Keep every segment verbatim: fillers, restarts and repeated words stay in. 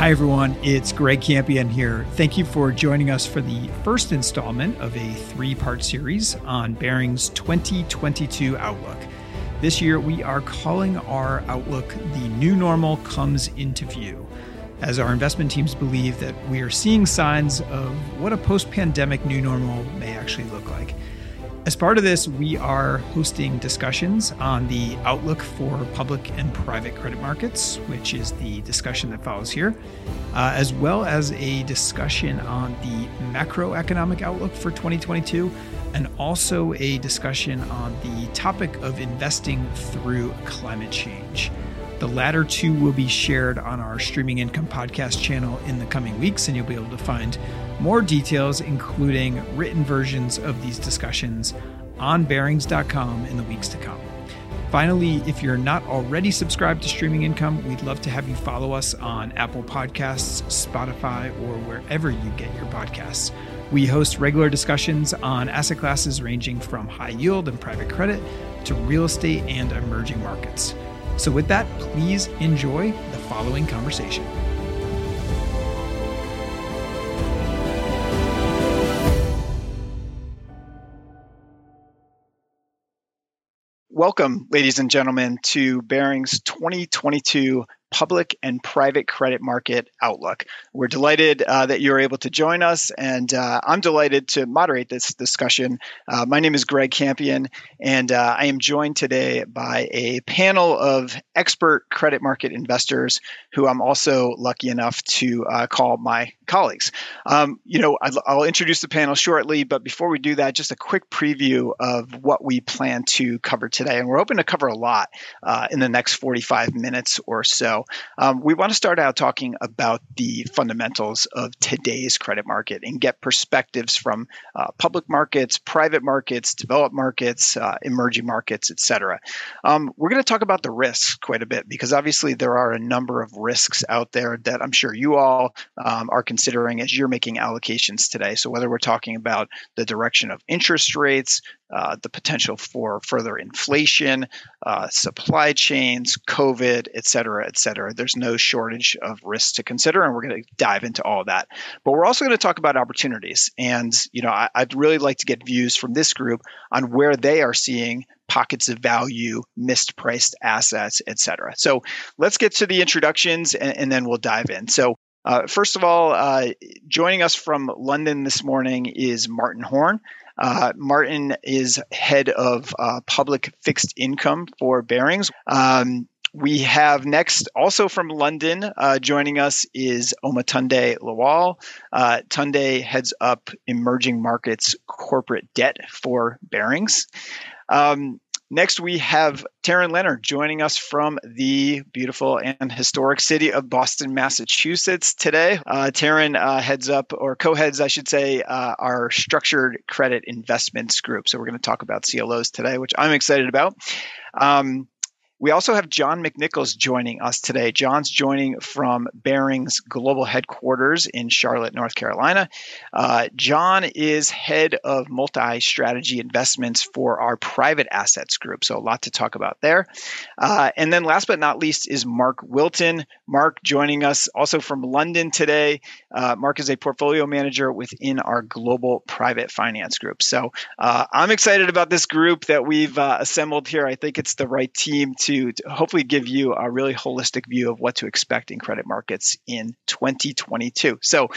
Hi, everyone. It's Greg Campion here. Thank you for joining us for the first installment of a three-part series on Barings' twenty twenty-two Outlook. This year, we are calling our outlook The New Normal Comes Into View, as our investment teams believe that we are seeing signs of what a post-pandemic new normal may actually look like. As part of this, we are hosting discussions on the outlook for public and private credit markets, which is the discussion that follows here, uh, as well as a discussion on the macroeconomic outlook for twenty twenty-two, and also a discussion on the topic of investing through climate change. The latter two will be shared on our Streaming Income podcast channel in the coming weeks, and you'll be able to find more details, including written versions of these discussions, on barings dot com in the weeks to come. Finally, if you're not already subscribed to Streaming Income, we'd love to have you follow us on Apple Podcasts, Spotify, or wherever you get your podcasts. We host regular discussions on asset classes ranging from high yield and private credit to real estate and emerging markets. So with that, please enjoy the following conversation. Welcome, ladies and gentlemen, to Barings' twenty twenty-two Public and Private Credit Market Outlook. We're delighted uh, that you're able to join us, and uh, I'm delighted to moderate this discussion. Uh, my name is Greg Campion, and uh, I am joined today by a panel of expert credit market investors who I'm also lucky enough to uh, call my colleagues. Um, you know, I'll, I'll introduce the panel shortly, but before we do that, just a quick preview of what we plan to cover today. And we're hoping to cover a lot uh, in the next forty-five minutes or so. Um, we want to start out talking about the fundamentals of today's credit market and get perspectives from uh, public markets, private markets, developed markets, uh, emerging markets, et cetera. Um, we're going to talk about the risks quite a bit, because obviously there are a number of risks out there that I'm sure you all um, are concerned considering as you're making allocations today. So whether we're talking about the direction of interest rates, uh, the potential for further inflation, uh, supply chains, COVID, et cetera, et cetera, there's no shortage of risks to consider, and we're going to dive into all of that. But we're also going to talk about opportunities, and you know, I, I'd really like to get views from this group on where they are seeing pockets of value, mispriced assets, et cetera. So let's get to the introductions, and, and then we'll dive in. So. Uh, first of all, uh, joining us from London this morning is Martin Horn. Uh, Martin is head of uh, public fixed income for Barings. Um, we have next, also from London, uh, joining us is Omatunde Lawal. Uh, Tunde heads up emerging markets corporate debt for Barings. Um, Next, we have Taryn Leonard joining us from the beautiful and historic city of Boston, Massachusetts today. Uh, Taryn uh, heads up, or co-heads, I should say, uh, our structured credit investments group. So we're going to talk about C L Os today, which I'm excited about. Um, We also have John McNichols joining us today. John's joining from Barings' global headquarters in Charlotte, North Carolina. Uh, John is head of multi-strategy investments for our private assets group, so a lot to talk about there. Uh, and then last but not least is Mark Wilton. Mark joining us also from London today. Uh, Mark is a portfolio manager within our global private finance group. So uh, I'm excited about this group that we've uh, assembled here. I think it's the right team to To hopefully give you a really holistic view of what to expect in credit markets in twenty twenty-two. So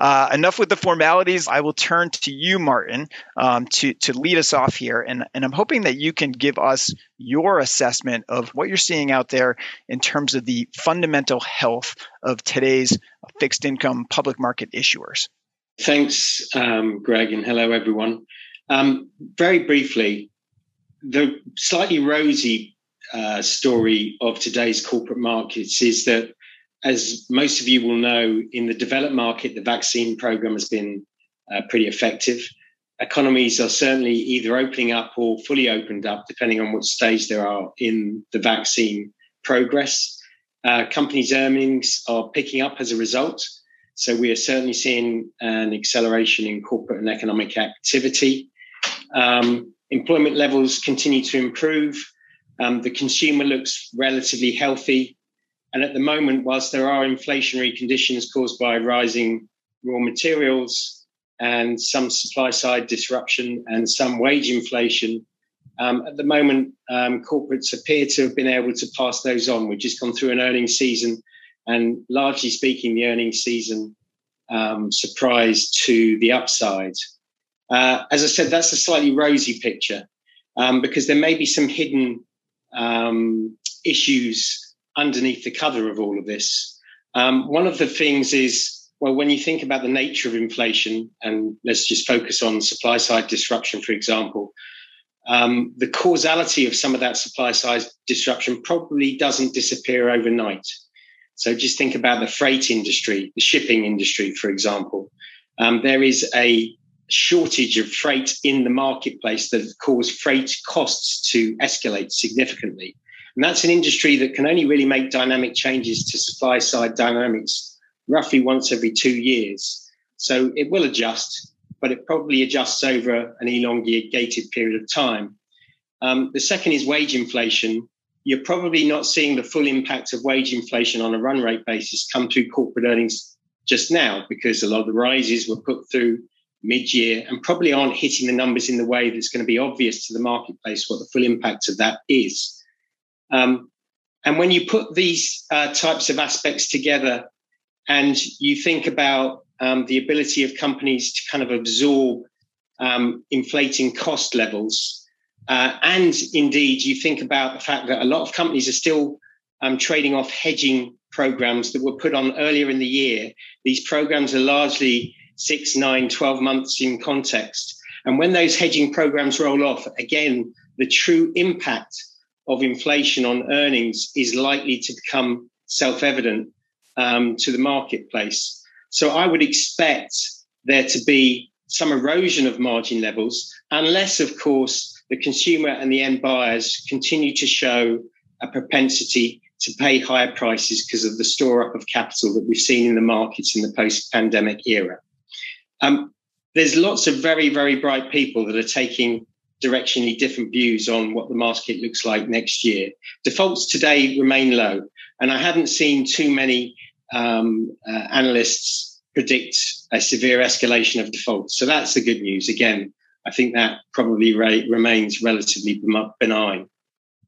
uh, enough with the formalities. I will turn to you, Martin, um, to, to lead us off here. And, and I'm hoping that you can give us your assessment of what you're seeing out there in terms of the fundamental health of today's fixed income public market issuers. Thanks, um, Greg, and hello, everyone. Um, very briefly, the slightly rosy Uh, story of today's corporate markets is that, as most of you will know, in the developed market, the vaccine program has been uh, pretty effective. Economies are certainly either opening up or fully opened up, depending on what stage they are in the vaccine progress. Uh, companies' earnings are picking up as a result. So we are certainly seeing an acceleration in corporate and economic activity. Um, employment levels continue to improve. Um, the consumer looks relatively healthy, And at the moment, whilst there are inflationary conditions caused by rising raw materials and some supply side disruption and some wage inflation, um, at the moment, um, corporates appear to have been able to pass those on. We've just gone through an earnings season, and largely speaking, the earnings season um, surprised to the upside. Uh, as I said, that's a slightly rosy picture um, because there may be some hidden um, issues underneath the cover of all of this. Um, one of the things is, well, when you think about the nature of inflation, and let's just focus on supply side disruption, for example, um, the causality of some of that supply side disruption probably doesn't disappear overnight. So just think about the freight industry, the shipping industry, for example. Um, there is a shortage of freight in the marketplace that caused freight costs to escalate significantly. And that's an industry that can only really make dynamic changes to supply side dynamics roughly once every two years. So it will adjust, but it probably adjusts over an elongated period of time. Um, the second is wage inflation. You're probably not seeing the full impact of wage inflation on a run rate basis come through corporate earnings just now, because a lot of the rises were put through mid-year and probably aren't hitting the numbers in the way that's going to be obvious to the marketplace what the full impact of that is. Um, and when you put these uh, types of aspects together and you think about um, the ability of companies to kind of absorb um, inflating cost levels, uh, and indeed you think about the fact that a lot of companies are still um, trading off hedging programs that were put on earlier in the year. These programs are largely six, nine, twelve months in context. And when those hedging programs roll off, again, the true impact of inflation on earnings is likely to become self-evident um, to the marketplace. So I would expect there to be some erosion of margin levels, unless, of course, the consumer and the end buyers continue to show a propensity to pay higher prices because of the store-up of capital that we've seen in the markets in the post-pandemic era. Um, there's lots of very, very bright people that are taking directionally different views on what the market looks like next year. Defaults today remain low, and I haven't seen too many um, uh, analysts predict a severe escalation of defaults. So that's the good news. Again, I think that probably re- remains relatively benign.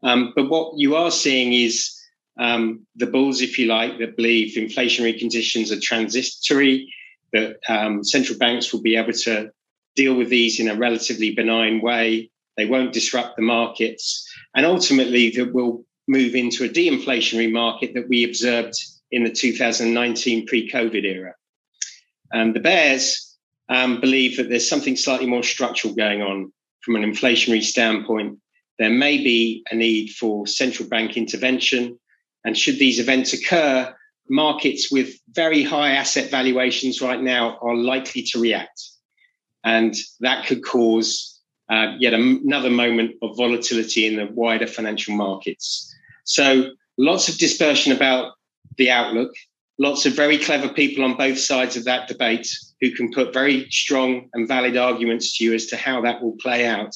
Um, but what you are seeing is um, the bulls, if you like, that believe inflationary conditions are transitory, that um, central banks will be able to deal with these in a relatively benign way. They won't disrupt the markets. And ultimately, that we'll move into a deinflationary market that we observed in the two thousand nineteen pre-COVID era. And the bears um, believe that there's something slightly more structural going on from an inflationary standpoint. There may be a need for central bank intervention. And should these events occur, markets with very high asset valuations right now are likely to react. And that could cause uh, yet another moment of volatility in the wider financial markets. So lots of dispersion about the outlook, lots of very clever people on both sides of that debate who can put very strong and valid arguments to you as to how that will play out.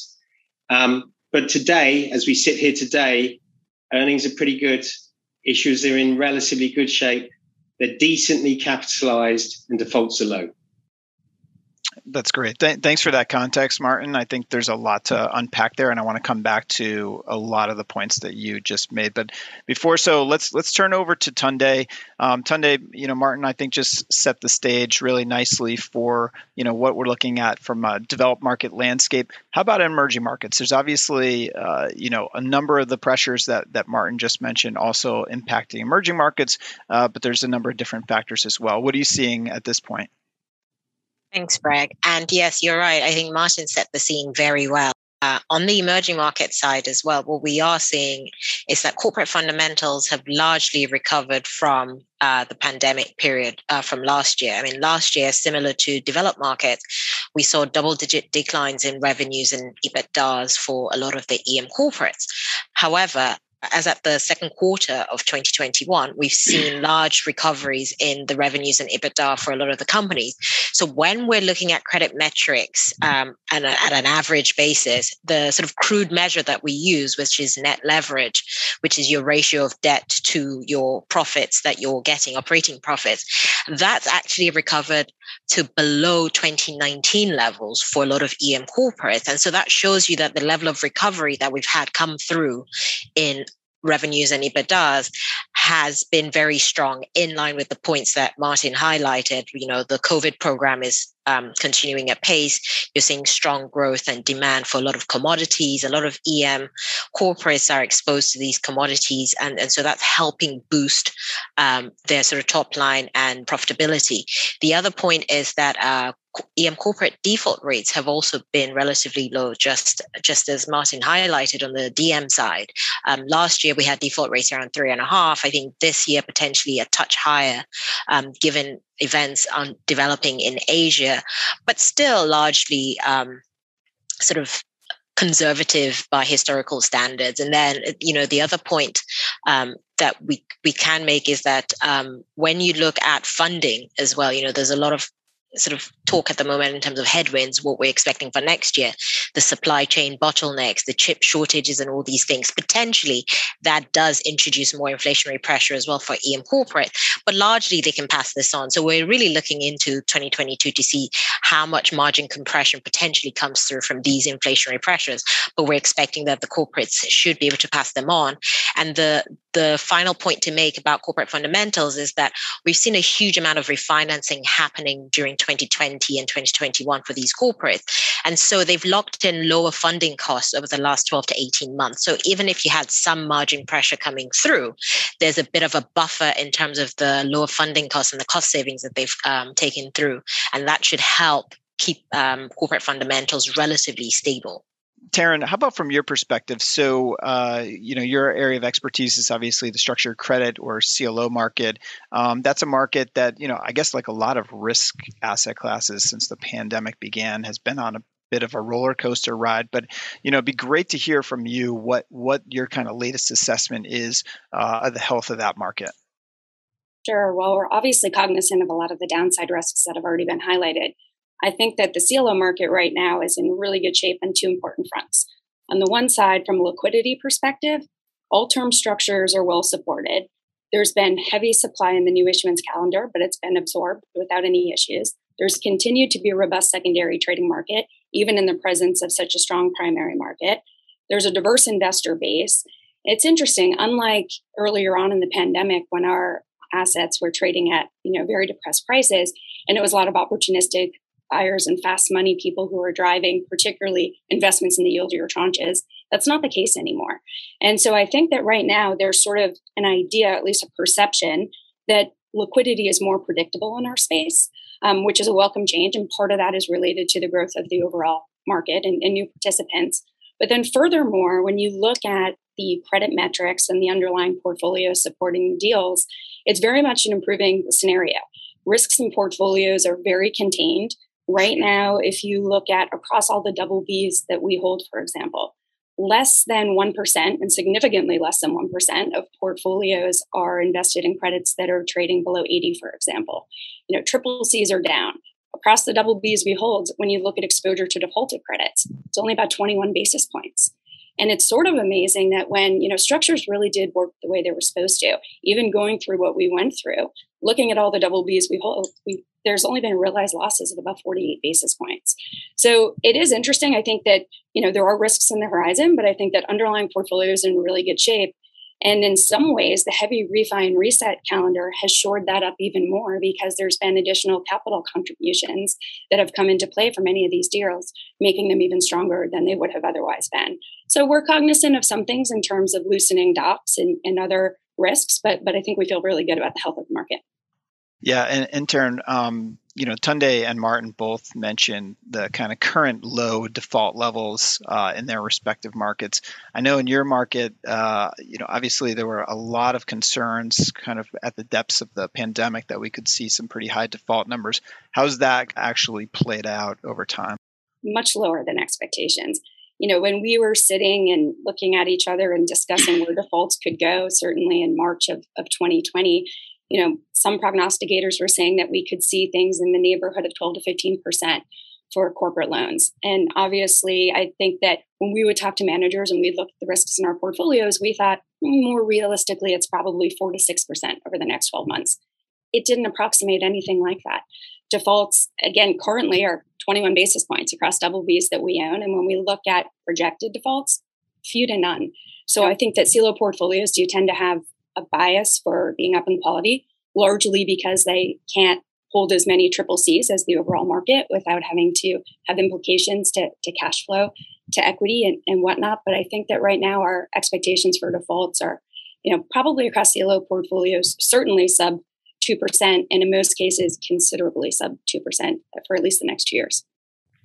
Um, but today, as we sit here today, earnings are pretty good. Issues are in relatively good shape. They're decently capitalized and defaults are low. That's great. Th- thanks for that context, Martin. I think there's a lot to unpack there, and I want to come back to a lot of the points that you just made. But before so, let's let's turn over to Tunde. Um, Tunde, you know, Martin, I think just set the stage really nicely for, you know, what we're looking at from a developed market landscape. How about emerging markets? There's obviously, uh, you know, a number of the pressures that that Martin just mentioned also impacting emerging markets, uh, but there's a number of different factors as well. What are you seeing at this point? Thanks, Greg. And yes, you're right. I think Martin set the scene very well. Uh, on the emerging market side as well, what we are seeing is that corporate fundamentals have largely recovered from uh, the pandemic period uh, from last year. I mean, last year, similar to developed markets, we saw double-digit declines in revenues and E B I T D As for a lot of the E M corporates. However, as at the second quarter of twenty twenty-one, we've seen large recoveries in the revenues and E B I T D A for a lot of the companies. So when we're looking at credit metrics um, and a, at an average basis, the sort of crude measure that we use, which is net leverage, which is your ratio of debt to your profits that you're getting, operating profits, that's actually recovered to below twenty nineteen levels for a lot of E M corporates. And so that shows you that the level of recovery that we've had come through in revenues and EBITDAs has been very strong, in line with the points that Martin highlighted. You know, the COVID program is um, continuing at pace. You're seeing strong growth and demand for a lot of commodities. A lot of E M corporates are exposed to these commodities. And, and so that's helping boost um, their sort of top line and profitability. The other point is that uh, E M corporate default rates have also been relatively low, just, just as Martin highlighted on the D M side. Um, last year, we had default rates around three and a half. I think this year, potentially a touch higher, um, given events on developing in Asia, but still largely um, sort of conservative by historical standards. And then, you know, the other point um, that we, we can make is that um, when you look at funding as well, you know, there's a lot of sort of talk at the moment in terms of headwinds, what we're expecting for next year, the supply chain bottlenecks, the chip shortages and all these things. Potentially that does introduce more inflationary pressure as well for E M corporate, but largely they can pass this on. So we're really looking into twenty twenty-two to see how much margin compression potentially comes through from these inflationary pressures, but we're expecting that the corporates should be able to pass them on. And the the final point to make about corporate fundamentals is that we've seen a huge amount of refinancing happening during twenty twenty and twenty twenty-one for these corporates. And so they've locked in lower funding costs over the last twelve to eighteen months. So even if you had some margin pressure coming through, there's a bit of a buffer in terms of the lower funding costs and the cost savings that they've um, taken through. And that should help keep um, corporate fundamentals relatively stable. Taryn, how about from your perspective? So, uh, you know, your area of expertise is obviously the structured credit or C L O market. Um, that's a market that, you know, I guess like a lot of risk asset classes since the pandemic began has been on a bit of a roller coaster ride. But, you know, it'd be great to hear from you what what your kind of latest assessment is uh, of the health of that market. Sure. Well, we're obviously cognizant of a lot of the downside risks that have already been highlighted. I think that the C L O market right now is in really good shape on two important fronts. On the one side, from a liquidity perspective, all term structures are well supported. There's been heavy supply in the new issuance calendar, but it's been absorbed without any issues. There's continued to be a robust secondary trading market, even in the presence of such a strong primary market. There's a diverse investor base. It's interesting, unlike earlier on in the pandemic when our assets were trading at, you know, very depressed prices, and it was a lot of opportunistic buyers and fast money people who are driving, particularly investments in the yieldier tranches. That's not the case anymore. And so I think that right now there's sort of an idea, at least a perception, that liquidity is more predictable in our space, um, which is a welcome change. And part of that is related to the growth of the overall market and, and new participants. But then furthermore, when you look at the credit metrics and the underlying portfolio supporting deals, it's very much an improving scenario. Risks in portfolios are very contained. Right now, if you look at across all the double Bs that we hold, for example, less than one percent and significantly less than one percent of portfolios are invested in credits that are trading below eighty, for example. You know, triple Cs are down. Across the double Bs we hold, when you look at exposure to defaulted credits, it's only about twenty-one basis points. And it's sort of amazing that when, you know, structures really did work the way they were supposed to, even going through what we went through, looking at all the double Bs we hold, we, there's only been realized losses of about forty-eight basis points. So it is interesting. I think that, you know, there are risks in the horizon, but I think that underlying portfolio is in really good shape. And in some ways, the heavy refi and reset calendar has shored that up even more because there's been additional capital contributions that have come into play for many of these deals, making them even stronger than they would have otherwise been. So we're cognizant of some things in terms of loosening docs and, and other risks, but but I think we feel really good about the health of the market. Yeah, and in turn, um, you know, Tunde and Martin both mentioned the kind of current low default levels uh, in their respective markets. I know in your market, uh, you know, obviously there were a lot of concerns kind of at the depths of the pandemic that we could see some pretty high default numbers. How's that actually played out over time? Much lower than expectations. You know, when we were sitting and looking at each other and discussing where defaults could go, certainly in March of, of twenty twenty, you know, some prognosticators were saying that we could see things in the neighborhood of twelve to fifteen percent. for corporate loans. And obviously, I think that when we would talk to managers and we looked at the risks in our portfolios, we thought more realistically, it's probably four to six percent over the next twelve months. It didn't approximate anything like that. Defaults, again, currently are twenty-one basis points across double B's that we own. And when we look at projected defaults, few to none. So I think that C L O portfolios do tend to have a bias for being up in quality, largely because they can't hold as many triple C's as the overall market without having to have implications to, to cash flow, to equity and, and whatnot. But I think that right now our expectations for defaults are, you know, probably across C L O portfolios, certainly sub two percent, and in most cases, considerably sub two percent for at least the next two years.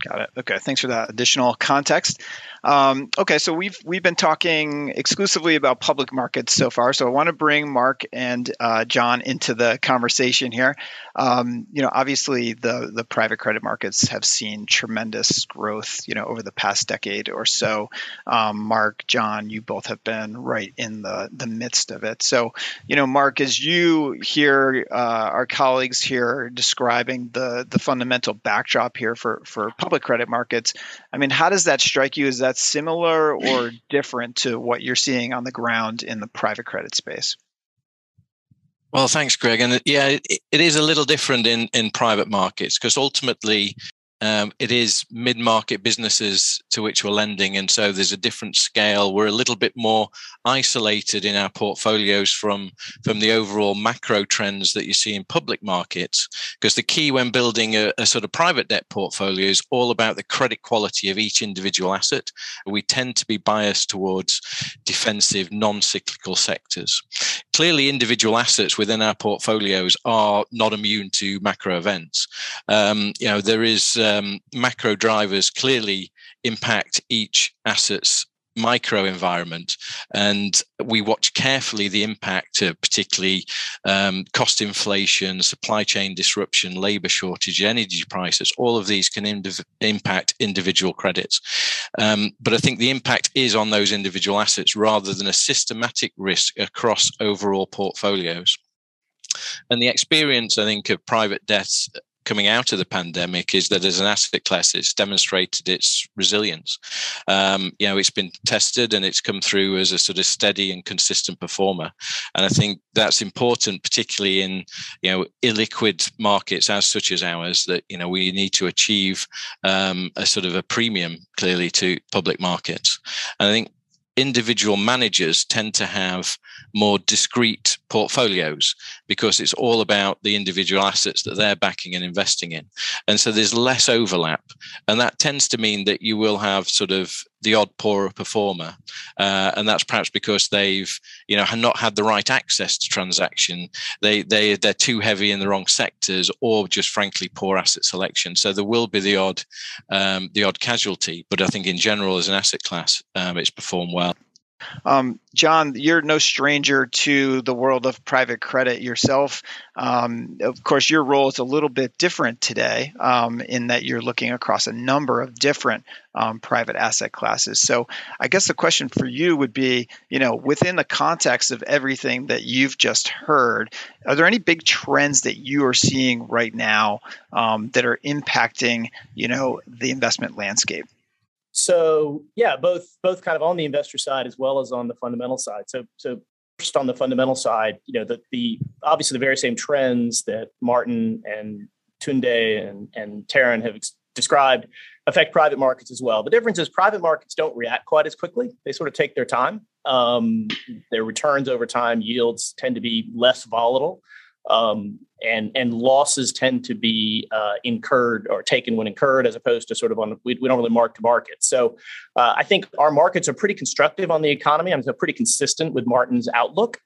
Got it. Okay. Thanks for that additional context. Um, okay. So we've we've been talking exclusively about public markets so far. So I want to bring Mark and uh, John into the conversation here. Um, you know, obviously the the private credit markets have seen tremendous growth, you know, over the past decade or so. Um, Mark, John, you both have been right in the, the midst of it. So, you know, Mark, as you hear uh, our colleagues here describing the the fundamental backdrop here for, for public credit markets, I mean, how does that strike you? Is that similar or different to what you're seeing on the ground in the private credit space? Well, thanks, Greg. And yeah, it, it is a little different in, in private markets because ultimately um, it is mid-market businesses to which we're lending. And so there's a different scale. We're a little bit more isolated in our portfolios from, from the overall macro trends that you see in public markets, because the key when building a, a sort of private debt portfolio is all about the credit quality of each individual asset. We tend to be biased towards defensive, non-cyclical sectors. Clearly, individual assets within our portfolios are not immune to macro events. Um, you know, there is... Uh, Um, macro drivers clearly impact each asset's micro environment, and we watch carefully the impact of particularly um, cost inflation, supply chain disruption, labor shortage, energy prices. All of these can indiv- impact individual credits. Um, but I think the impact is on those individual assets rather than a systematic risk across overall portfolios. And the experience, I think, of private debts coming out of the pandemic is that as an asset class, it's demonstrated its resilience. Um, you know, it's been tested and it's come through as a sort of steady and consistent performer. And I think that's important, particularly in, you know, illiquid markets as such as ours, that, you know, we need to achieve um, a sort of a premium clearly to public markets. And I think individual managers tend to have more discrete portfolios because it's all about the individual assets that they're backing and investing in. And so there's less overlap. And that tends to mean that you will have sort of the odd poorer performer. Uh, and that's perhaps because they've, you know, not had the right access to transaction. They, they, they're too heavy in the wrong sectors or just frankly poor asset selection. So there will be the odd, um, the odd casualty. But I think in general, as an asset class, um, it's performed well. Um, John, you're no stranger to the world of private credit yourself. Um, of course, your role is a little bit different today um, in that you're looking across a number of different um, private asset classes. So I guess the question for you would be, you know, within the context of everything that you've just heard, are there any big trends that you are seeing right now um, that are impacting, you know, the investment landscape? So yeah, both both kind of on the investor side as well as on the fundamental side. So so first on the fundamental side, you know, the the obviously the very same trends that Martin and Tunde and, and Taryn have ex- described affect private markets as well. The difference is private markets don't react quite as quickly. They sort of take their time. Um, their returns over time, yields tend to be less volatile. Um, and and losses tend to be uh, incurred or taken when incurred, as opposed to sort of on we, we don't really mark to market. So uh, I think our markets are pretty constructive on the economy. I'm pretty consistent with Martin's outlook.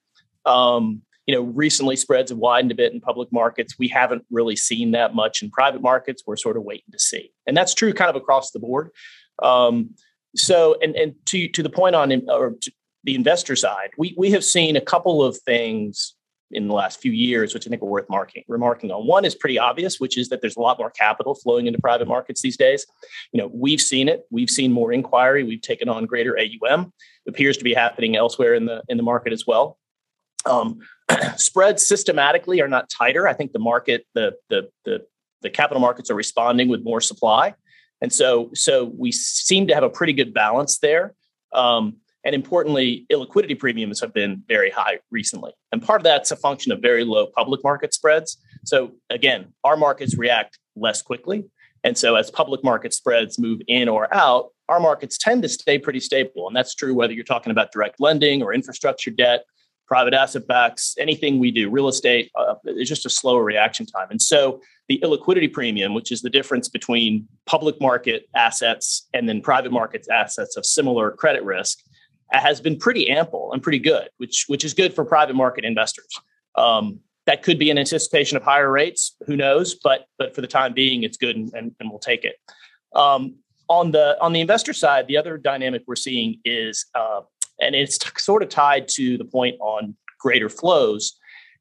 Um, you know, recently spreads have widened a bit in public markets. We haven't really seen that much in private markets. We're sort of waiting to see, and that's true kind of across the board. Um, so and and to to the point on or to the investor side, we we have seen a couple of things in the last few years, which I think are worth marking, remarking on. One is pretty obvious, which is that there's a lot more capital flowing into private markets these days. You know, we've seen it. We've seen more inquiry. We've taken on greater A U M. It appears to be happening elsewhere in the in the market as well. Um, spreads systematically are not tighter. I think the market, the the the the capital markets are responding with more supply. And so, so we seem to have a pretty good balance there. Um, and importantly, illiquidity premiums have been very high recently. And part of that's a function of very low public market spreads. So again, our markets react less quickly. And so as public market spreads move in or out, our markets tend to stay pretty stable. And that's true whether you're talking about direct lending or infrastructure debt, private asset backs, anything we do, real estate, uh, it's just a slower reaction time. And so the illiquidity premium, which is the difference between public market assets and then private markets assets of similar credit risk, has been pretty ample and pretty good, which, which is good for private market investors. Um, that could be in anticipation of higher rates, who knows, but but for the time being, it's good and, and, and we'll take it. Um, on the on the investor side, the other dynamic we're seeing is, uh, and it's t- sort of tied to the point on greater flows,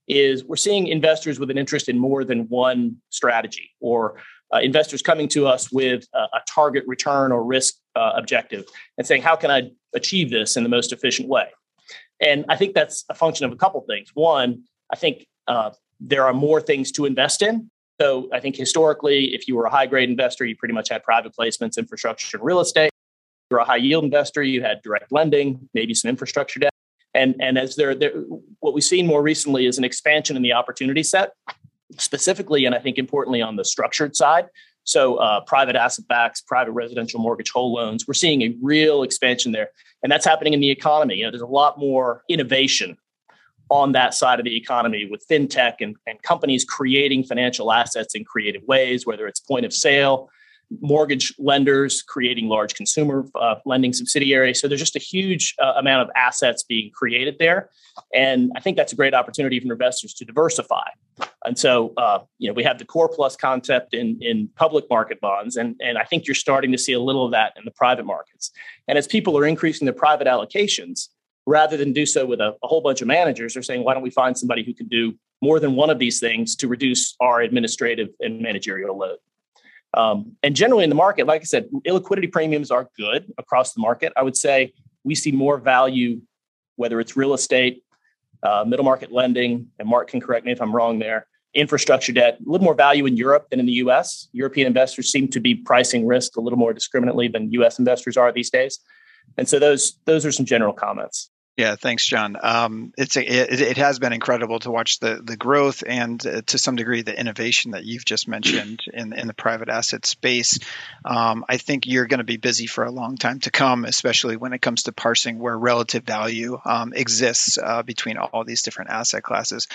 is we're seeing investors with an interest in more than one strategy, or uh, investors coming to us with a, a target return or risk uh, objective and saying, how can I achieve this in the most efficient way? And I think that's a function of a couple of things. One, I think uh, there are more things to invest in. So I think historically, if you were a high-grade investor, you pretty much had private placements, infrastructure, and real estate. If you're a high-yield investor, you had direct lending, maybe some infrastructure debt. And, and as there, there, what we've seen more recently is an expansion in the opportunity set, specifically, and I think importantly, on the structured side. So uh, private asset backs, private residential mortgage whole loans, we're seeing a real expansion there. And that's happening in the economy. You know, there's a lot more innovation on that side of the economy with fintech and, and companies creating financial assets in creative ways, whether it's point of sale, mortgage lenders creating large consumer uh, lending subsidiaries. So there's just a huge uh, amount of assets being created there. And I think that's a great opportunity for investors to diversify. And so, uh, you know, we have the core plus concept in, in public market bonds. And, and I think you're starting to see a little of that in the private markets. And as people are increasing their private allocations, rather than do so with a, a whole bunch of managers, they're saying, why don't we find somebody who can do more than one of these things to reduce our administrative and managerial load? Um, and generally in the market, like I said, illiquidity premiums are good across the market. I would say we see more value, whether it's real estate, uh, middle market lending, and Mark can correct me if I'm wrong there, infrastructure debt, a little more value in Europe than in the U S. European investors seem to be pricing risk a little more discriminately than U S investors are these days. And so those those are some general comments. Yeah, thanks, John. Um, it's a, it, it has been incredible to watch the the growth and uh, to some degree the innovation that you've just mentioned in in the private asset space. Um, I think you're going to be busy for a long time to come, especially when it comes to parsing where relative value um, exists uh, between all these different asset classes.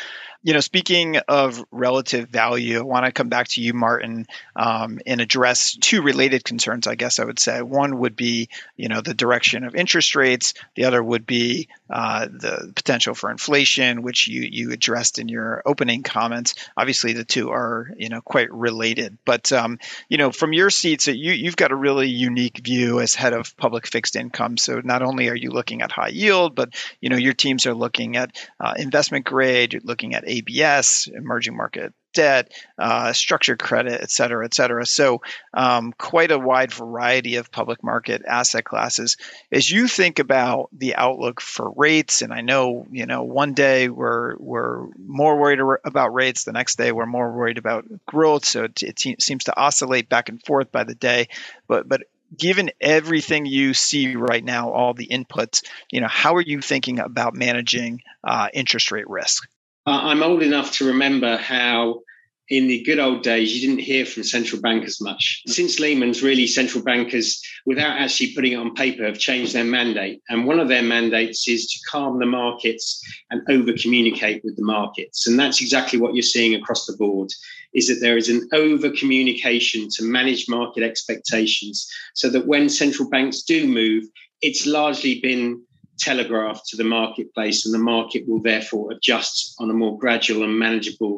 You know, speaking of relative value, I want to come back to you, Martin, um, and address two related concerns. I guess I would say one would be, you know, the direction of interest rates. The other would be Uh, the potential for inflation, which you you addressed in your opening comments. Obviously, the two are, you know, quite related. But um, you know, from your seat, so you you've got a really unique view as head of public fixed income. So not only are you looking at high yield, but you know, your teams are looking at uh, investment grade, you're looking at A B S, emerging market debt, uh, structured credit, et cetera, et cetera. So um, quite a wide variety of public market asset classes. As you think about the outlook for rates, and I know, you know, one day we're we're more worried about rates, the next day we're more worried about growth. So it, it te- seems to oscillate back and forth by the day. But but given everything you see right now, all the inputs, you know, how are you thinking about managing uh, interest rate risk? I'm old enough to remember how in the good old days, you didn't hear from central bankers much. Since Lehman's, really, central bankers, without actually putting it on paper, have changed their mandate. And one of their mandates is to calm the markets and over-communicate with the markets. And that's exactly what you're seeing across the board, is that there is an over-communication to manage market expectations so that when central banks do move, it's largely been telegraphed to the marketplace, and the market will therefore adjust on a more gradual and manageable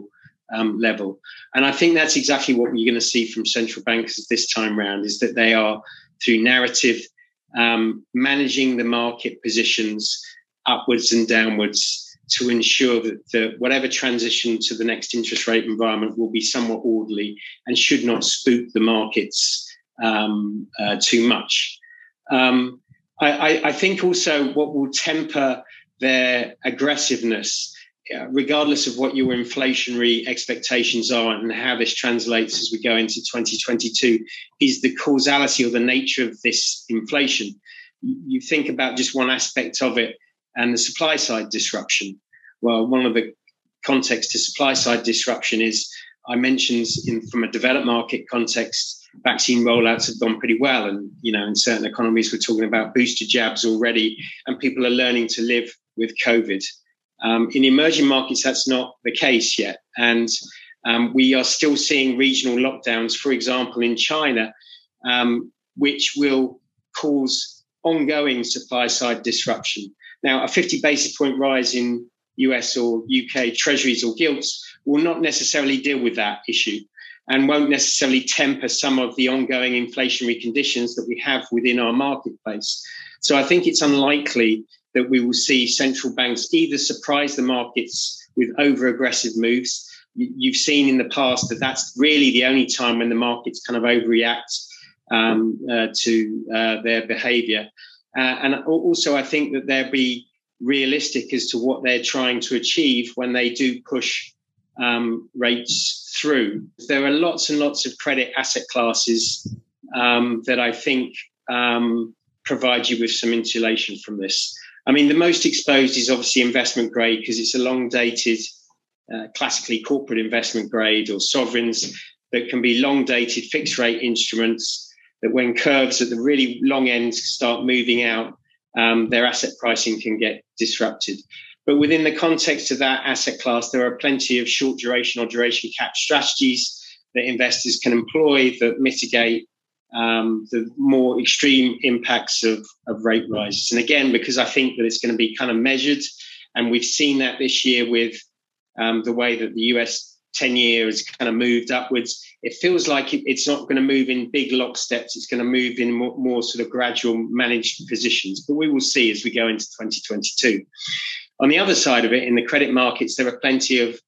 um, level. And I think that's exactly what we're going to see from central bankers this time round, is that they are, through narrative, um, managing the market positions upwards and downwards to ensure that the, whatever transition to the next interest rate environment will be somewhat orderly and should not spook the markets um, uh, too much. Um, I, I think also what will temper their aggressiveness yeah, regardless of what your inflationary expectations are and how this translates as we go into twenty twenty-two, is the causality or the nature of this inflation. You think about just one aspect of it and the supply side disruption. Well, one of the contexts to supply side disruption is, I mentioned in, from a developed market context, vaccine rollouts have gone pretty well. And, you know, in certain economies, we're talking about booster jabs already, and people are learning to live with COVID. Um, in emerging markets, that's not the case yet. And um, we are still seeing regional lockdowns, for example, in China, um, which will cause ongoing supply side disruption. Now, a fifty basis point rise in U S or U K treasuries or gilts will not necessarily deal with that issue, and won't necessarily temper some of the ongoing inflationary conditions that we have within our marketplace. So I think it's unlikely that we will see central banks either surprise the markets with over-aggressive moves. You've seen in the past that that's really the only time when the markets kind of overreact um, uh, to uh, their behaviour. Uh, and also I think that they'll be realistic as to what they're trying to achieve when they do push Um, rates through. There are lots and lots of credit asset classes um, that I think um, provide you with some insulation from this. I mean, the most exposed is obviously investment grade, because it's a long dated, uh, classically corporate investment grade or sovereigns that can be long dated fixed rate instruments that when curves at the really long end start moving out, um, their asset pricing can get disrupted. But within the context of that asset class, there are plenty of short duration or duration cap strategies that investors can employ that mitigate um, the more extreme impacts of, of rate rises. And again, because I think that it's going to be kind of measured, and we've seen that this year with um, the way that the U S ten-year has kind of moved upwards, it feels like it's not going to move in big lock steps. It's going to move in more, more sort of gradual managed positions. But we will see as we go into twenty twenty-two. On the other side of it, in the credit markets, there are plenty of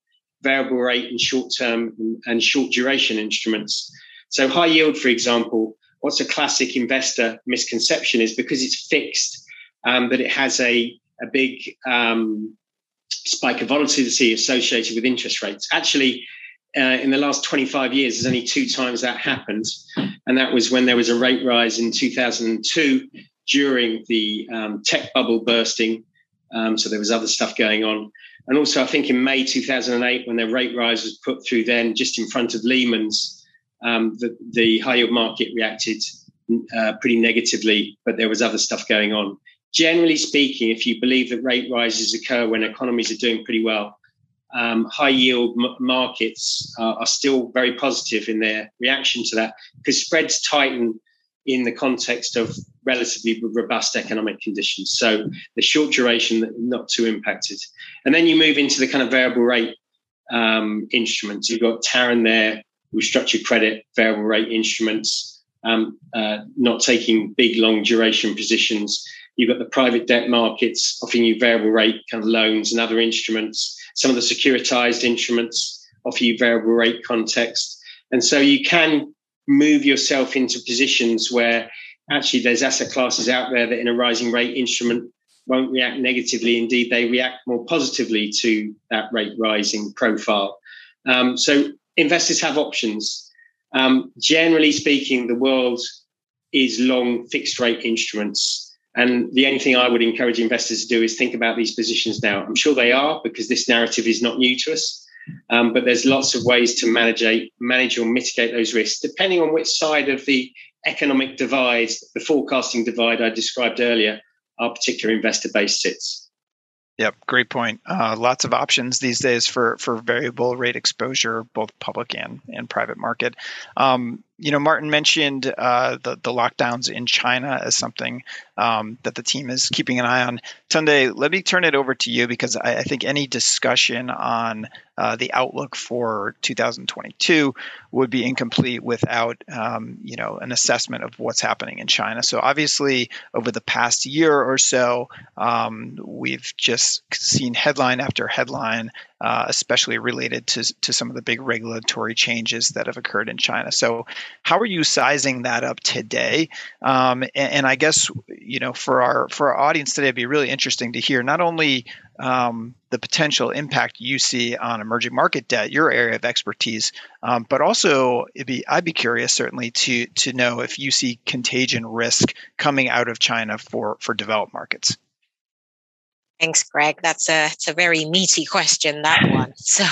variable rate and short-term and short duration instruments. So high yield, for example, what's a classic investor misconception is because it's fixed, um, that it has a, a big um, spike of volatility associated with interest rates. Actually, uh, in the last twenty-five years, there's only two times that happened. And that was when there was a rate rise in two thousand two during the um, tech bubble bursting. Um, so there was other stuff going on. And also, I think in May two thousand eight, when their rate rise was put through then just in front of Lehman's, um, the, the high yield market reacted uh, pretty negatively, but there was other stuff going on. Generally speaking, if you believe that rate rises occur when economies are doing pretty well, um, high yield m- markets uh, are still very positive in their reaction to that, because spreads tighten in the context of relatively robust economic conditions. So the short duration, not too impacted. And then you move into the kind of variable rate um, instruments. You've got Taryn there, restructured credit, variable rate instruments, um, uh, not taking big, long duration positions. You've got the private debt markets offering you variable rate kind of loans and other instruments. Some of the securitized instruments offer you variable rate context. And so you can move yourself into positions where actually there's asset classes out there that in a rising rate instrument won't react negatively. Indeed, they react more positively to that rate rising profile. Um, so investors have options. Um, generally speaking, the world is long fixed rate instruments. And the only thing I would encourage investors to do is think about these positions now. I'm sure they are, because this narrative is not new to us. Um, but there's lots of ways to manage, manage or mitigate those risks, depending on which side of the economic divide, the forecasting divide I described earlier, our particular investor base sits. Yep, great point. Uh, lots of options these days for, for variable rate exposure, both public and, and private market. Um, you know, Martin mentioned uh, the, the lockdowns in China as something um, that the team is keeping an eye on. Tunde, let me turn it over to you, because I, I think any discussion on uh, the outlook for two thousand twenty-two would be incomplete without, um, you know, an assessment of what's happening in China. So obviously, over the past year or so, um, we've just seen headline after headline, uh, especially related to, to some of the big regulatory changes that have occurred in China. So How are you sizing that up today? Um, and, and I guess, you know, for our for our audience today, it'd be really interesting to hear not only um, the potential impact you see on emerging market debt, your area of expertise, um, but also it'd be I'd be curious certainly to to know if you see contagion risk coming out of China for for developed markets. Thanks, Greg. That's a it's a very meaty question, that one. So,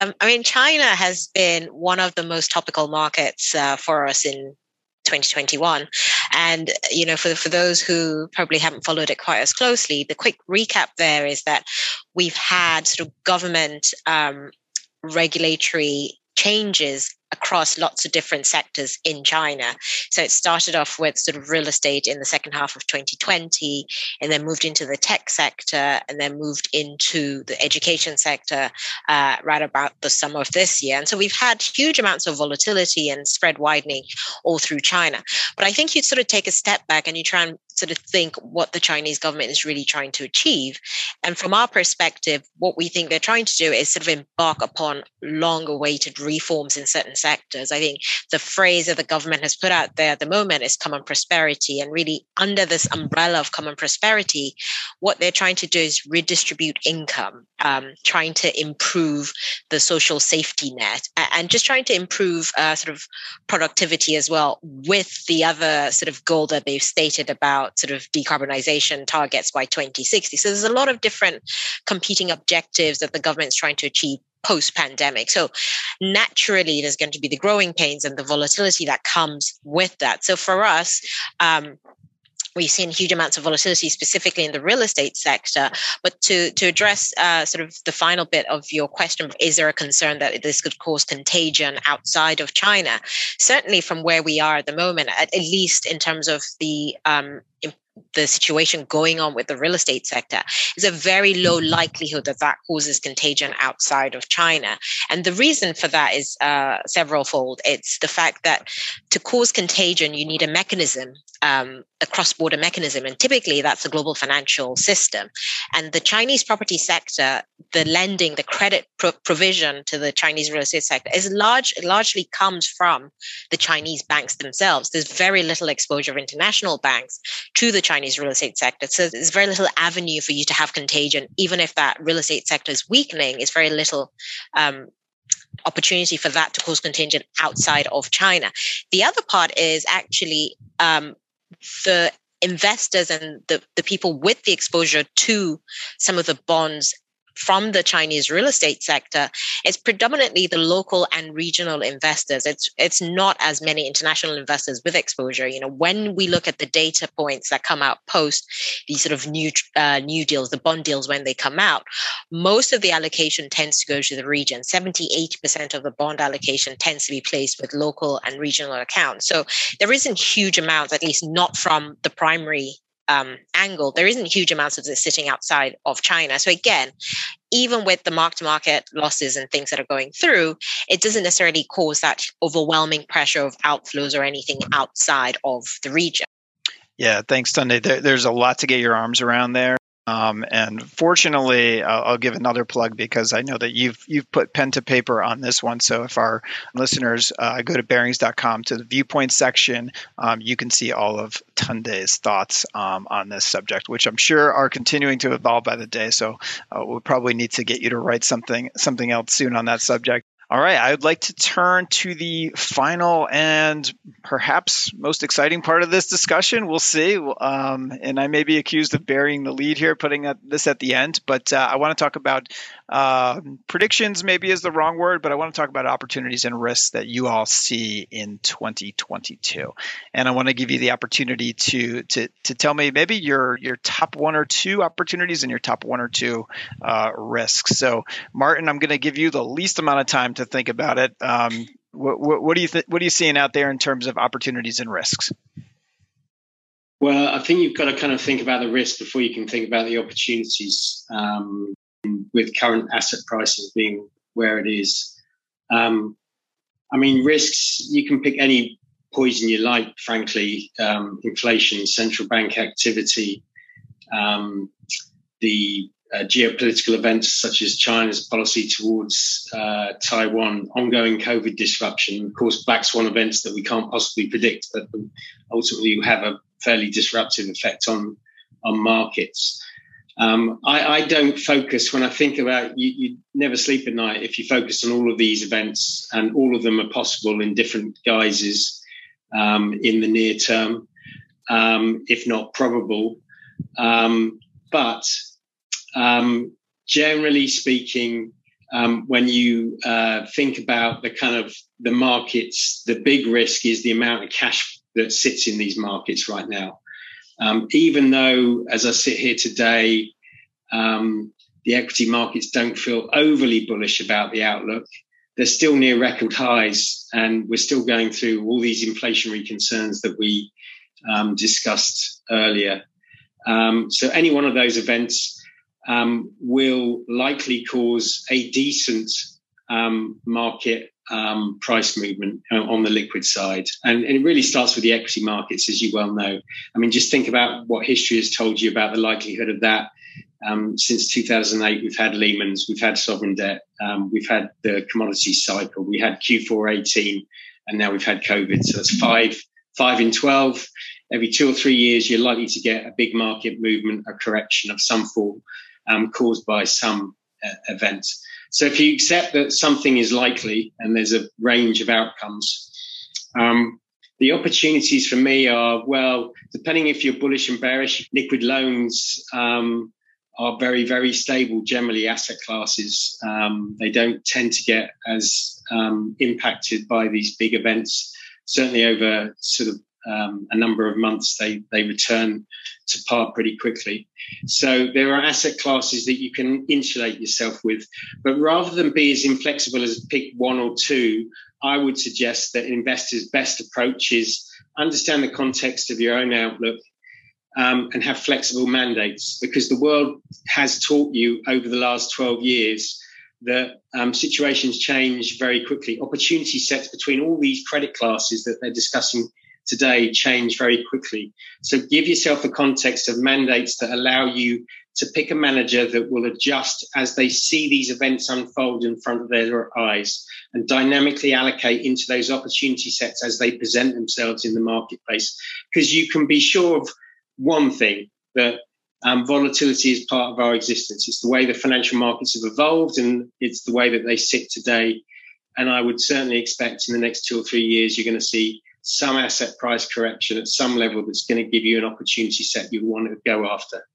um, I mean, China has been one of the most topical markets uh, for us in twenty twenty-one. And, you know, for the, for those who probably haven't followed it quite as closely, the quick recap there is that we've had sort of government um, regulatory changes across lots of different sectors in China. So it started off with sort of real estate in the second half of twenty twenty, and then moved into the tech sector, and then moved into the education sector uh, right about the summer of this year. And so we've had huge amounts of volatility and spread widening all through China. But I think you'd sort of take a step back and you try and sort of think what the Chinese government is really trying to achieve. And from our perspective, what we think they're trying to do is sort of embark upon long-awaited reforms in certain sectors. I think the phrase that the government has put out there at the moment is common prosperity. And really under this umbrella of common prosperity, what they're trying to do is redistribute income, um, trying to improve the social safety net, and just trying to improve uh, sort of productivity as well, with the other sort of goal that they've stated about sort of decarbonization targets by twenty sixty. So there's a lot of different competing objectives that the government's trying to achieve post-pandemic. So naturally, there's going to be the growing pains and the volatility that comes with that. So for us, um, we've seen huge amounts of volatility, specifically in the real estate sector. But to, to address uh, sort of the final bit of your question, is there a concern that this could cause contagion outside of China? Certainly from where we are at the moment, at, at least in terms of the um, the situation going on with the real estate sector, is a very low likelihood that that causes contagion outside of China. And the reason for that is uh, several-fold. It's the fact that to cause contagion, you need a mechanism, um, a cross-border mechanism. And typically, that's the global financial system. And the Chinese property sector, the lending, the credit pro- provision to the Chinese real estate sector is large, largely comes from the Chinese banks themselves. There's very little exposure of international banks to the Chinese real estate sector. So there's very little avenue for you to have contagion. Even if that real estate sector is weakening, it's very little um, opportunity for that to cause contagion outside of China. The other part is actually um, the investors and the, the people with the exposure to some of the bonds from the Chinese real estate sector is predominantly the local and regional investors. It's it's not as many international investors with exposure. You know, when we look at the data points that come out post these sort of new uh, new deals, the bond deals when they come out, most of the allocation tends to go to the region. seventy-eight percent of the bond allocation tends to be placed with local and regional accounts. So there isn't huge amounts, at least not from the primary Um, angle, there isn't huge amounts of this sitting outside of China. So again, even with the mark-to-market losses and things that are going through, it doesn't necessarily cause that overwhelming pressure of outflows or anything outside of the region. Yeah, thanks, Tunde. There, there's a lot to get your arms around there. Um, and fortunately, I'll, I'll give another plug because I know that you've you've put pen to paper on this one. So if our listeners uh, go to barings dot com to the viewpoint section, um, you can see all of Tunde's thoughts um, on this subject, which I'm sure are continuing to evolve by the day. So uh, we'll probably need to get you to write something something else soon on that subject. All right, I would like to turn to the final and perhaps most exciting part of this discussion. We'll see. Um, and I may be accused of burying the lead here, putting this at the end. But uh, I want to talk about uh, predictions, maybe is the wrong word, but I want to talk about opportunities and risks that you all see in twenty twenty-two. And I want to give you the opportunity to to to tell me maybe your, your top one or two opportunities and your top one or two uh, risks. So, Martin, I'm going to give you the least amount of time to to think about it. Um, what, what, what do you th- what are you seeing out there in terms of opportunities and risks? Well, I think you've got to kind of think about the risk before you can think about the opportunities. Um, with current asset prices being where it is, um, I mean, risks. You can pick any poison you like. Frankly, um, inflation, central bank activity, um, the uh, geopolitical events such as China's policy towards uh, Taiwan, ongoing COVID disruption, of course, black swan events that we can't possibly predict, but ultimately have a fairly disruptive effect on, on markets. Um, I, I don't focus, when I think about, you, you never sleep at night if you focus on all of these events, and all of them are possible in different guises um, in the near term, um, if not probable. Um, but um, generally speaking, um, when you uh, think about the kind of the markets, the big risk is the amount of cash that sits in these markets right now. Um, even though, as I sit here today, um, the equity markets don't feel overly bullish about the outlook, they're still near record highs, and we're still going through all these inflationary concerns that we um, discussed earlier. Um, so any one of those events um, will likely cause a decent um, market um, price movement on the liquid side. And, and it really starts with the equity markets, as you well know. I mean, just think about what history has told you about the likelihood of that. Um, since two thousand eight, we've had Lehman's, we've had sovereign debt, um, we've had the commodity cycle, we had Q four eighteen, and now we've had COVID. So that's five, five in twelve. Every two or three years, you're likely to get a big market movement, a correction of some form um, caused by some uh, event. So if you accept that something is likely and there's a range of outcomes, um, the opportunities for me are, well, depending if you're bullish and bearish, liquid loans um, are very, very stable, generally asset classes. Um, they don't tend to get as um, impacted by these big events, certainly over sort of Um, a number of months, they, they return to par pretty quickly. So there are asset classes that you can insulate yourself with. But rather than be as inflexible as pick one or two, I would suggest that investors' best approach is understand the context of your own outlook um, and have flexible mandates, because the world has taught you over the last twelve years that um, situations change very quickly. Opportunity sets between all these credit classes that they're discussing today change very quickly. So give yourself a context of mandates that allow you to pick a manager that will adjust as they see these events unfold in front of their eyes, and dynamically allocate into those opportunity sets as they present themselves in the marketplace. Because you can be sure of one thing, that um, volatility is part of our existence. It's the way the financial markets have evolved, and it's the way that they sit today. And I would certainly expect in the next two or three years, you're going to see some asset price correction at some level that's going to give you an opportunity set you want to go after.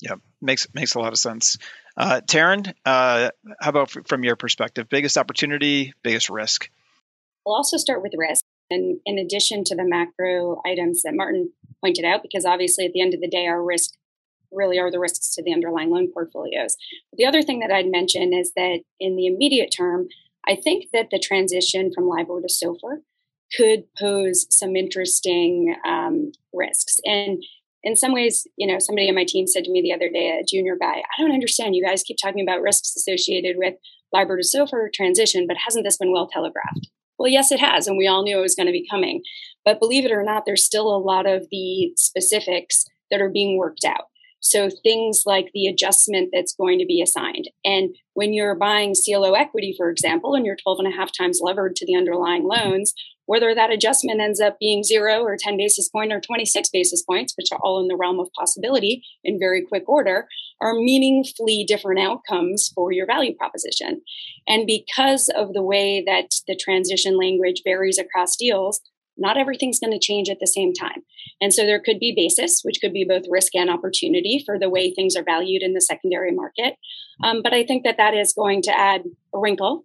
Yeah, makes makes a lot of sense. Uh, Taryn, uh, how about from your perspective? Biggest opportunity, biggest risk? We'll also start with risk. And in addition to the macro items that Martin pointed out, because obviously at the end of the day, our risk really are the risks to the underlying loan portfolios. But the other thing that I'd mention is that in the immediate term, I think that the transition from LIBOR to SOFR could pose some interesting um, risks. And in some ways, you know, somebody on my team said to me the other day, a junior guy, I don't understand, you guys keep talking about risks associated with LIBOR to SOFR transition, but hasn't this been well telegraphed? Well, yes, it has. And we all knew it was going to be coming. But believe it or not, there's still a lot of the specifics that are being worked out. So things like the adjustment that's going to be assigned. And when you're buying C L O equity, for example, and you're twelve and a half times levered to the underlying loans, whether that adjustment ends up being zero or ten basis point or twenty-six basis points, which are all in the realm of possibility in very quick order, are meaningfully different outcomes for your value proposition. And because of the way that the transition language varies across deals, not everything's going to change at the same time. And so there could be basis, which could be both risk and opportunity for the way things are valued in the secondary market. Um, but I think that that is going to add a wrinkle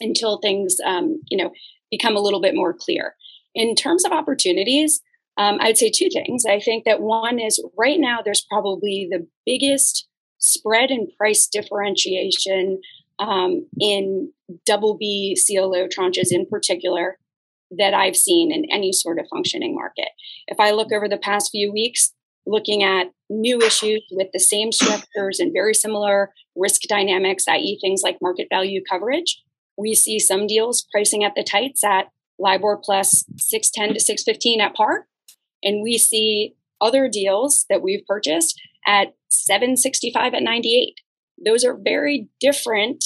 until things, um, you know, become a little bit more clear. In terms of opportunities, um, I'd say two things. I think that one is right now there's probably the biggest spread and price differentiation um, in double B C L O tranches in particular that I've seen in any sort of functioning market. If I look over the past few weeks, looking at new issues with the same structures and very similar risk dynamics, that is things like market value coverage, we see some deals pricing at the tights at LIBOR plus six ten to six fifteen at par. And we see other deals that we've purchased at seven sixty-five at ninety-eight. Those are very different,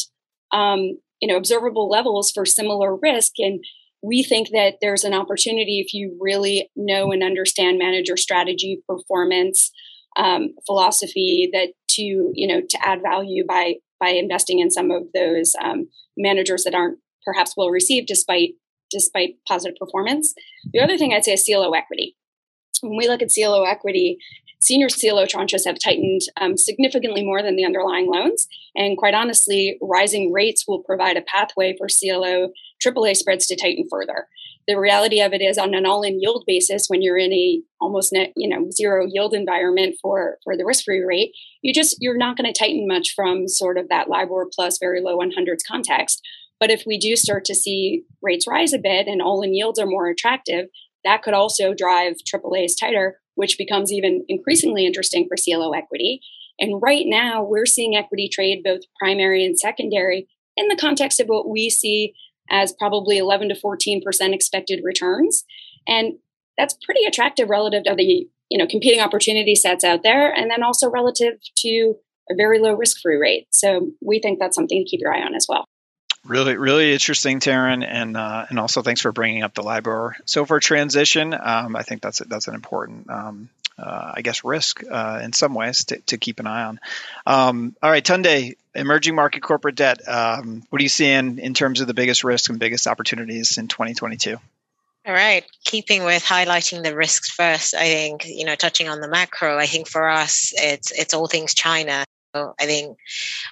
um, you know, observable levels for similar risk. And we think that there's an opportunity if you really know and understand manager strategy, performance, um, philosophy, that to, you know, to add value by by investing in some of those um, managers that aren't perhaps well received despite despite positive performance. The other thing I'd say is C L O equity. When we look at C L O equity, senior C L O tranches have tightened um, significantly more than the underlying loans. And quite honestly, rising rates will provide a pathway for C L O triple A spreads to tighten further. The reality of it is, on an all-in yield basis, when you're in a almost net, you know, zero yield environment for, for the risk-free rate, you just, you're not going to tighten much from sort of that LIBOR plus very low one hundreds context. But if we do start to see rates rise a bit and all-in yields are more attractive, that could also drive triple A's tighter, which becomes even increasingly interesting for C L O equity. And right now, we're seeing equity trade, both primary and secondary, in the context of what we see as probably eleven to fourteen percent expected returns. And that's pretty attractive relative to the, you know, competing opportunity sets out there, and then also relative to a very low risk-free rate. So we think that's something to keep your eye on as well. Really, really interesting, Taryn, and uh, and also thanks for bringing up the LIBOR SOFR transition. Um, I think that's that's an important, um, uh, I guess, risk uh, in some ways to, to keep an eye on. Um, all right, Tunde, emerging market corporate debt. Um, what are you seeing in terms of the biggest risks and biggest opportunities in twenty twenty-two? All right. Keeping with highlighting the risks first, I think, you know, touching on the macro, I think for us, it's it's all things China. So I think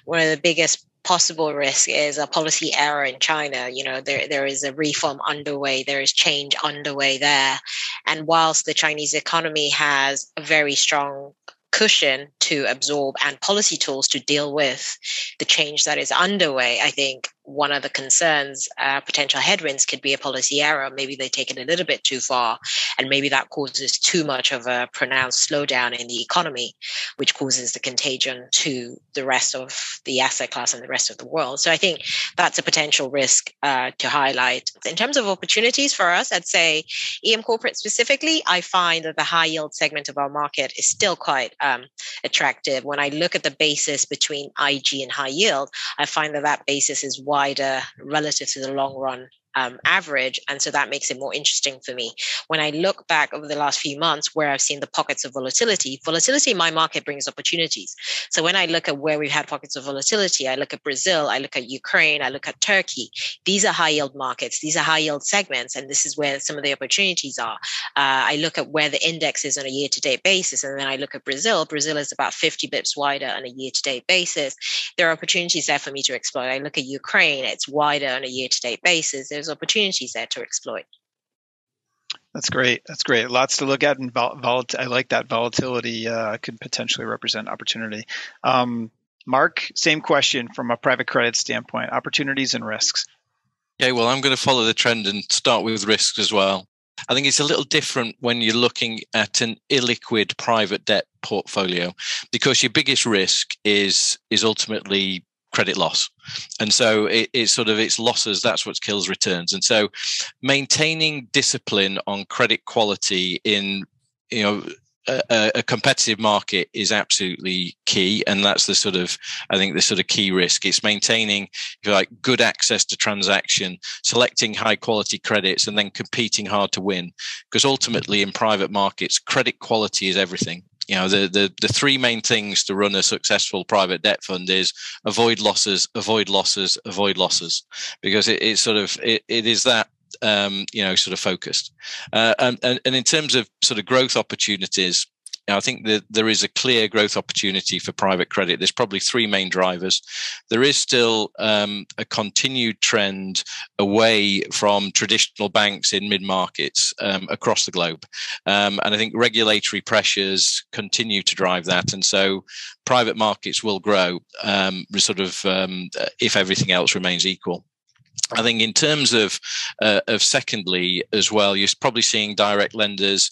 one of the biggest possible risk is a policy error in China. You know, there there is a reform underway, there is change underway there. And whilst the Chinese economy has a very strong cushion to absorb and policy tools to deal with the change that is underway, I think one of the concerns, uh, potential headwinds could be a policy error. Maybe they take it a little bit too far, and maybe that causes too much of a pronounced slowdown in the economy, which causes the contagion to the rest of the asset class and the rest of the world. So I think that's a potential risk uh, to highlight. In terms of opportunities for us, I'd say E M corporate specifically, I find that the high yield segment of our market is still quite um, attractive. When I look at the basis between I G and high yield, I find that that basis is one wider relative to the long run um, average. And so that makes it more interesting for me. When I look back over the last few months where I've seen the pockets of volatility, volatility in my market brings opportunities. So when I look at where we've had pockets of volatility, I look at Brazil, I look at Ukraine, I look at Turkey. These are high yield markets. These are high yield segments. And this is where some of the opportunities are. Uh, I look at where the index is on a year-to-date basis. And then I look at Brazil. Brazil is about fifty bips wider on a year-to-date basis. There are opportunities there for me to exploit. I look at Ukraine. It's wider on a year-to-date basis. There's opportunities there to exploit. That's great. That's great. Lots to look at, and vol- vol- I like that volatility uh, could potentially represent opportunity. Um, Mark, same question from a private credit standpoint: opportunities and risks. Yeah, well, I'm going to follow the trend and start with risks as well. I think it's a little different when you're looking at an illiquid private debt portfolio, because your biggest risk is is ultimately credit loss. And so it, it's sort of it's losses, that's what kills returns. And so maintaining discipline on credit quality in, you know, a, a competitive market is absolutely key. And that's the sort of, I think the sort of key risk. It's maintaining, if you like, good access to transaction, selecting high quality credits, and then competing hard to win. Because ultimately in private markets, credit quality is everything. You know, the, the the three main things to run a successful private debt fund is avoid losses, avoid losses, avoid losses, because it, it's sort of it, it is that um, you know sort of focused. Uh, and, and and in terms of sort of growth opportunities, you know, I think that there is a clear growth opportunity for private credit. There's probably three main drivers. There is still um, a continued trend away from traditional banks in mid-markets um, across the globe. Um, and I think regulatory pressures continue to drive that. And so private markets will grow um, sort of um, if everything else remains equal. I think in terms of, uh, of secondly as well, you're probably seeing direct lenders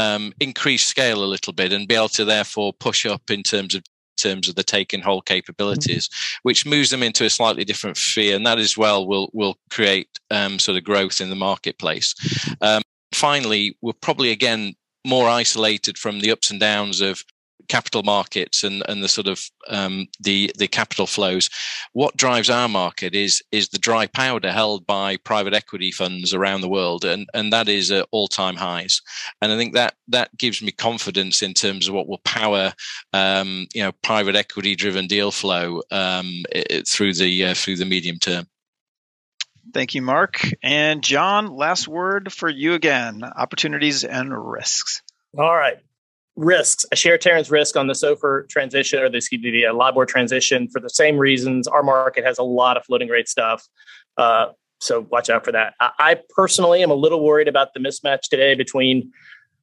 Um, increase scale a little bit and be able to therefore push up in terms of in terms of the take and hold capabilities, mm-hmm. which moves them into a slightly different sphere, and that as well will will create um, sort of growth in the marketplace. Um, finally, we'll probably again more isolated from the ups and downs of capital markets and, and the sort of um, the the capital flows. What drives our market is is the dry powder held by private equity funds around the world, and and that is at all time highs. And I think that that gives me confidence in terms of what will power um, you know private equity driven deal flow um, it, it, through the uh, through the medium term. Thank you, Mark. And John, last word for you again: opportunities and risks. All right. Risks. I share Taryn's risk on the SOFR transition, or the, excuse me, the LIBOR transition, for the same reasons. Our market has a lot of floating rate stuff. Uh, so watch out for that. I, I personally am a little worried about the mismatch today between,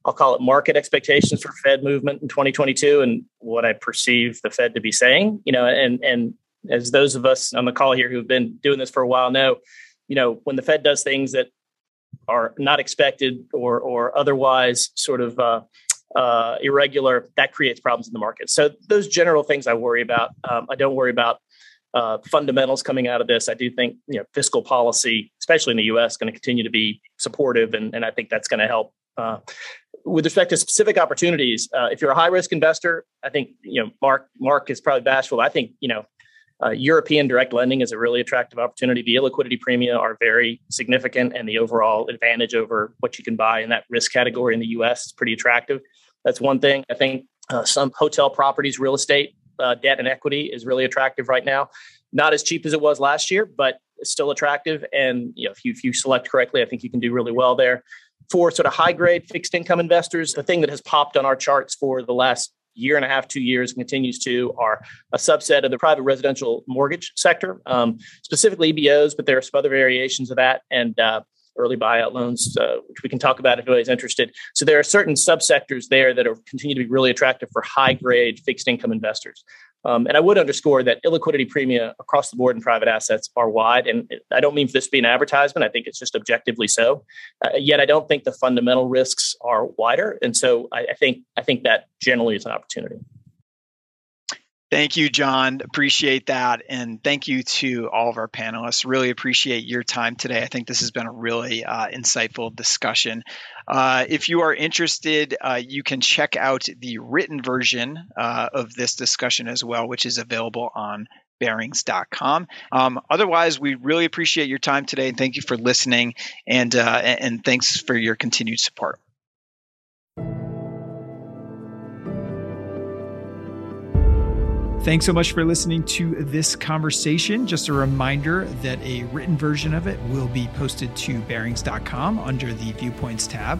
I'll call it, market expectations for Fed movement in twenty twenty-two and what I perceive the Fed to be saying. You know, and, and as those of us on the call here who've been doing this for a while know, you know, when the Fed does things that are not expected or, or otherwise sort of, uh, Uh, irregular, that creates problems in the market. So those general things I worry about. Um, I don't worry about uh, fundamentals coming out of this. I do think you know fiscal policy, especially in the U S, is going to continue to be supportive, and, and I think that's going to help. Uh, with respect to specific opportunities, uh, if you're a high risk investor, I think you know Mark. Mark is probably bashful. But I think you know uh, European direct lending is a really attractive opportunity. The illiquidity premia are very significant, and the overall advantage over what you can buy in that risk category in the U S is pretty attractive. That's one thing. I think uh, some hotel properties, real estate, uh, debt and equity is really attractive right now. Not as cheap as it was last year, but it's still attractive. And you know, if you, if you select correctly, I think you can do really well there. For sort of high-grade fixed income investors, the thing that has popped on our charts for the last year and a half, two years, and continues to, are a subset of the private residential mortgage sector, um, specifically E B Os, but there are some other variations of that. And uh, early buyout loans, uh, which we can talk about if anybody's interested. So there are certain subsectors there that are continue to be really attractive for high-grade fixed income investors. Um, and I would underscore that illiquidity premia across the board in private assets are wide. And I don't mean for this to be an advertisement. I think it's just objectively so. Uh, yet I don't think the fundamental risks are wider. And so I, I think I think that generally is an opportunity. Thank you, John. Appreciate that. And thank you to all of our panelists. Really appreciate your time today. I think this has been a really uh, insightful discussion. Uh, if you are interested, uh, you can check out the written version uh, of this discussion as well, which is available on Barings dot com. Um, otherwise, we really appreciate your time today. And thank you for listening. And, uh, and thanks for your continued support. Thanks so much for listening to this conversation. Just a reminder that a written version of it will be posted to Barings dot com under the Viewpoints tab.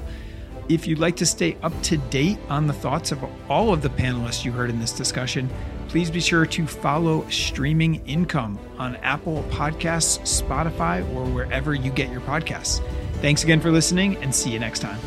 If you'd like to stay up to date on the thoughts of all of the panelists you heard in this discussion, please be sure to follow Streaming Income on Apple Podcasts, Spotify, or wherever you get your podcasts. Thanks again for listening, and see you next time.